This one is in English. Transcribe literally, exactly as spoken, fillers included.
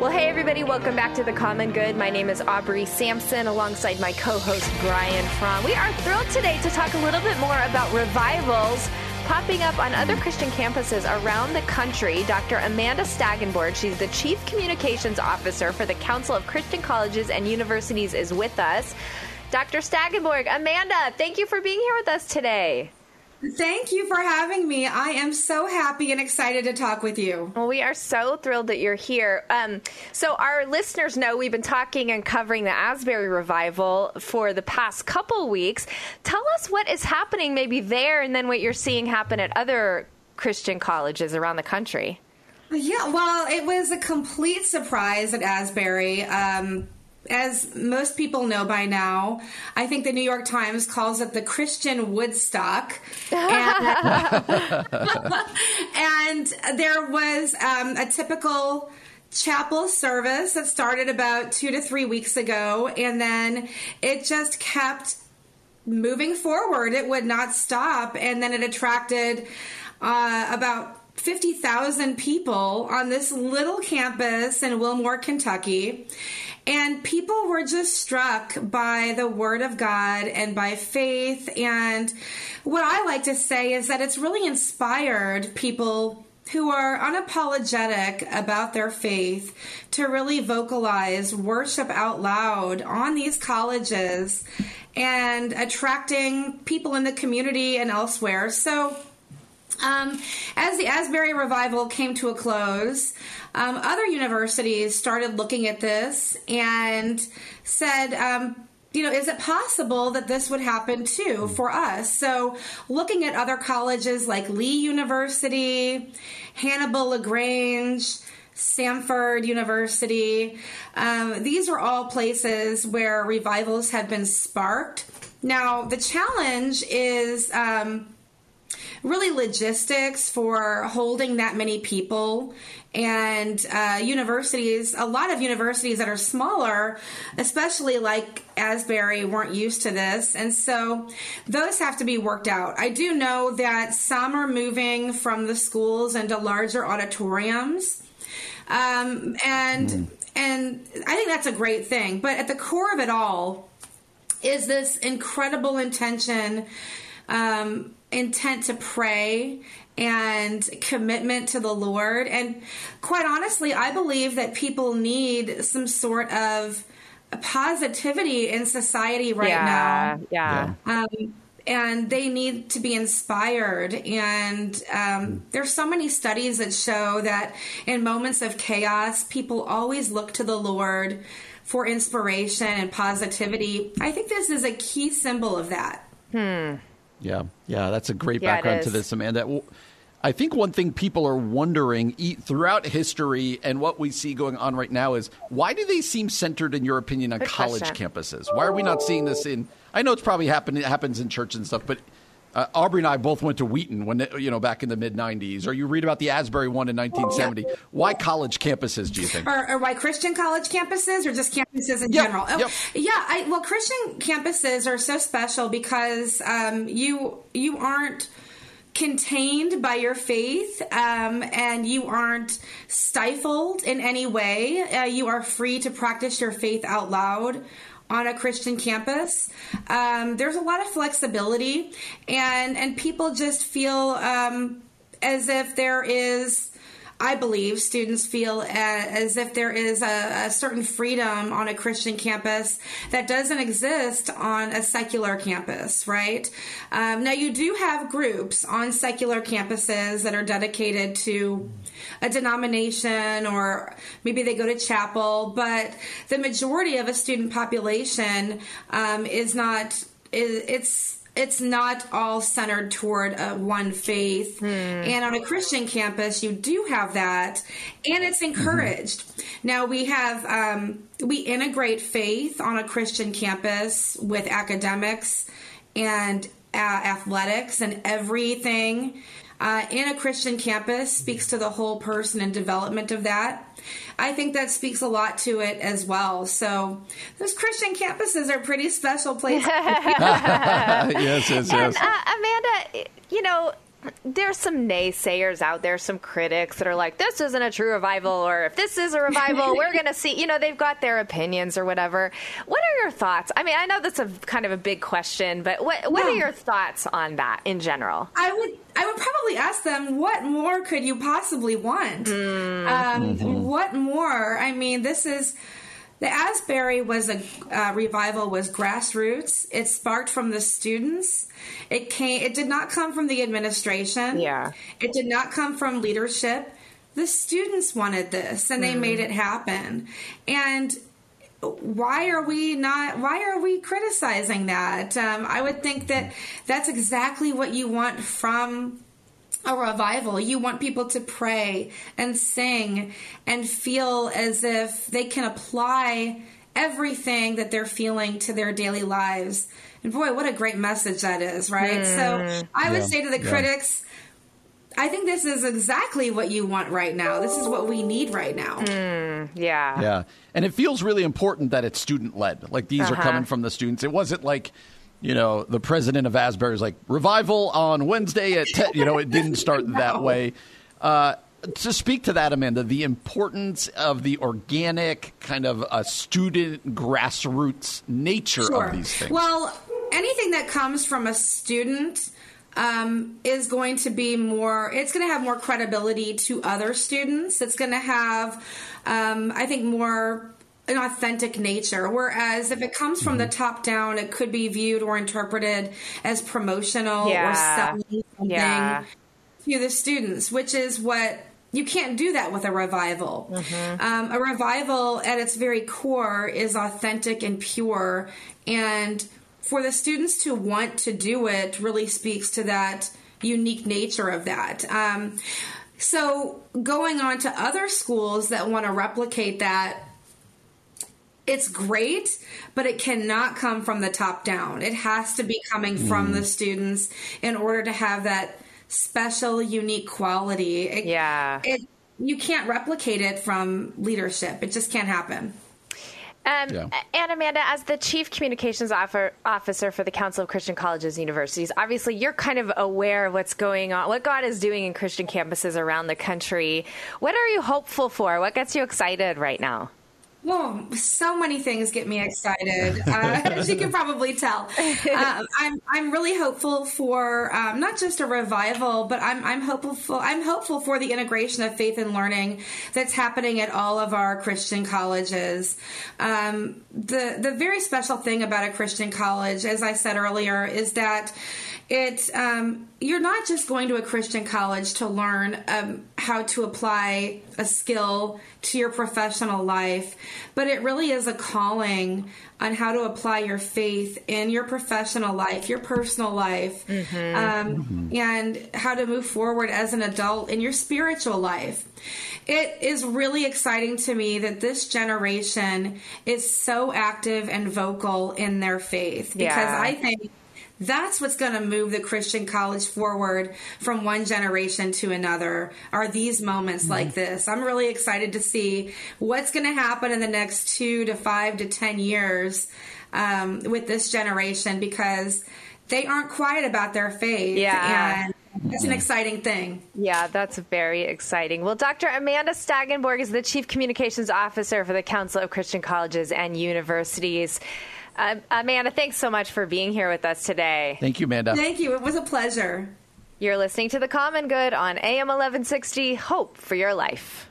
Well, hey, everybody. Welcome back to The Common Good. My name is Aubrey Sampson, alongside my co-host, Brian Fromm. We are thrilled today to talk a little bit more about revivals popping up on other Christian campuses around the country. Doctor Amanda Staggenborg, she's the Chief Communications Officer for the Council of Christian Colleges and Universities, is with us. Doctor Staggenborg, Amanda, thank you for being here with us today. Thank you for having me. I am so happy and excited to talk with you. Well, we are so thrilled that you're here. Um, so our listeners know we've been talking and covering the Asbury revival for the past couple weeks. Tell us what is happening maybe there and then what you're seeing happen at other Christian colleges around the country. Yeah, well, it was a complete surprise at Asbury. Um As most people know by now, I think the New York Times calls it the Christian Woodstock. And, and there was um, a typical chapel service that started about two to three weeks ago, and then it just kept moving forward. It would not stop, and then it attracted uh, about fifty thousand people on this little campus in Wilmore, Kentucky. And people were just struck by the word of God and by faith. And what I like to say is that it's really inspired people who are unapologetic about their faith to really vocalize worship out loud on these colleges and attracting people in the community and elsewhere. So Um, as the Asbury revival came to a close, um, other universities started looking at this and said, um, you know, is it possible that this would happen too for us? So looking at other colleges like Lee University, Hannibal LaGrange, Samford University, um, these are all places where revivals have been sparked. Now, the challenge is Um, really logistics for holding that many people, and uh, universities, a lot of universities that are smaller, especially like Asbury, weren't used to this. And so those have to be worked out. I do know that some are moving from the schools into larger auditoriums. Um, and, mm. and I think that's a great thing. But at the core of it all is this incredible intention um, intent to pray and commitment to the Lord. And quite honestly, I believe that people need some sort of positivity in society right yeah, now. Yeah. Um, and they need to be inspired. And um, there's so many studies that show that in moments of chaos, people always look to the Lord for inspiration and positivity. I think this is a key symbol of that. Hmm. Yeah, yeah, that's a great yeah, background to this, Amanda. I think one thing people are wondering e- throughout history and what we see going on right now is, why do they seem centered, in your opinion, on Good college question. campuses? Why are we not seeing this in, I know it's probably happen, it happens in church and stuff, but uh, Aubrey and I both went to Wheaton when you know back in the mid nineties, or you read about the Asbury one in nineteen seventy. Yeah. Why college campuses, do you think? Or, or why Christian college campuses, or just campuses in yep. general? Oh, yep. Yeah, I, well, Christian campuses are so special because um, you you aren't contained by your faith, um, and you aren't stifled in any way. Uh, you are free to practice your faith out loud on a Christian campus. Um, there's a lot of flexibility, and, and people just feel um, as if there is, I believe students feel as if there is a, a certain freedom on a Christian campus that doesn't exist on a secular campus, right? Um, now, you do have groups on secular campuses that are dedicated to a denomination, or maybe they go to chapel, but the majority of a student population um, is not it, it's it's not all centered toward uh, one faith. Hmm. And on a Christian campus, you do have that, and it's encouraged. Mm-hmm. Now we have, um, we integrate faith on a Christian campus with academics and uh, athletics and everything. Uh, in a Christian campus speaks to the whole person and development of that. I think that speaks a lot to it as well. So those Christian campuses are pretty special places. yes, yes, yes. And, uh, Amanda, you know, there's some naysayers out there, some critics that are like, this isn't a true revival, or if this is a revival, we're going to see, you know, they've got their opinions or whatever. What are your thoughts? I mean, I know that's a kind of a big question, but what what yeah. are your thoughts on that in general? I would I would probably ask them, what more could you possibly want? Mm. Um, mm-hmm. What more? I mean, this is... The Asbury was a uh, revival was grassroots. It sparked from the students. It came. It did not come from the administration. Yeah. It did not come from leadership. The students wanted this, and they mm-hmm. made it happen. And why are we not? Why are we criticizing that? Um, I would think that that's exactly what you want from a revival. You want people to pray and sing and feel as if they can apply everything that they're feeling to their daily lives. And boy, what a great message that is, right? Mm. So I would yeah. say to the yeah. critics, I think this is exactly what you want right now. This is what we need right now. Mm, yeah. Yeah. And it feels really important that it's student-led. Like, these uh-huh. are coming from the students. It wasn't like, you know, the president of Asbury is like, revival on Wednesday at ten. You know, it didn't start no. that way. Uh, to speak to that, Amanda, the importance of the organic kind of a student grassroots nature sure. of these things. Well, anything that comes from a student um, is going to be more, it's going to have more credibility to other students. It's going to have, um, I think, more an authentic nature, whereas if it comes from the top down, it could be viewed or interpreted as promotional yeah. or selling something yeah. to the students, which is what you can't do that with a revival. Mm-hmm. Um, a revival at its very core is authentic and pure, and for the students to want to do it really speaks to that unique nature of that. Um, so going on to other schools that want to replicate that, it's great, but it cannot come from the top down. It has to be coming from mm. the students in order to have that special, unique quality. It, yeah. It, you can't replicate it from leadership. It just can't happen. Um, yeah. And Amanda, as the chief communications officer for the Council of Christian Colleges and Universities, obviously you're kind of aware of what's going on, what God is doing in Christian campuses around the country. What are you hopeful for? What gets you excited right now? Well, so many things get me excited, uh, as you can probably tell. Uh, I'm I'm really hopeful for um, not just a revival, but I'm I'm hopeful I'm hopeful for the integration of faith and learning that's happening at all of our Christian colleges. Um, the the very special thing about a Christian college, as I said earlier, is that it um, you're not just going to a Christian college to learn um, how to apply a skill to your professional life, but it really is a calling on how to apply your faith in your professional life, your personal life, mm-hmm. Um, mm-hmm. and how to move forward as an adult in your spiritual life. It is really exciting to me that this generation is so active and vocal in their faith, because yeah. I think that's what's going to move the Christian college forward from one generation to another, are these moments mm-hmm. like this. I'm really excited to see what's going to happen in the next two to five to ten years um, with this generation, because they aren't quiet about their faith. Yeah. And it's an exciting thing. Yeah, that's very exciting. Well, Doctor Amanda Staggenborg is the Chief Communications Officer for the Council of Christian Colleges and Universities. Uh, Amanda, thanks so much for being here with us today. Thank you, Amanda. Thank you. It was a pleasure. You're listening to The Common Good on A M eleven sixty. Hope for your life.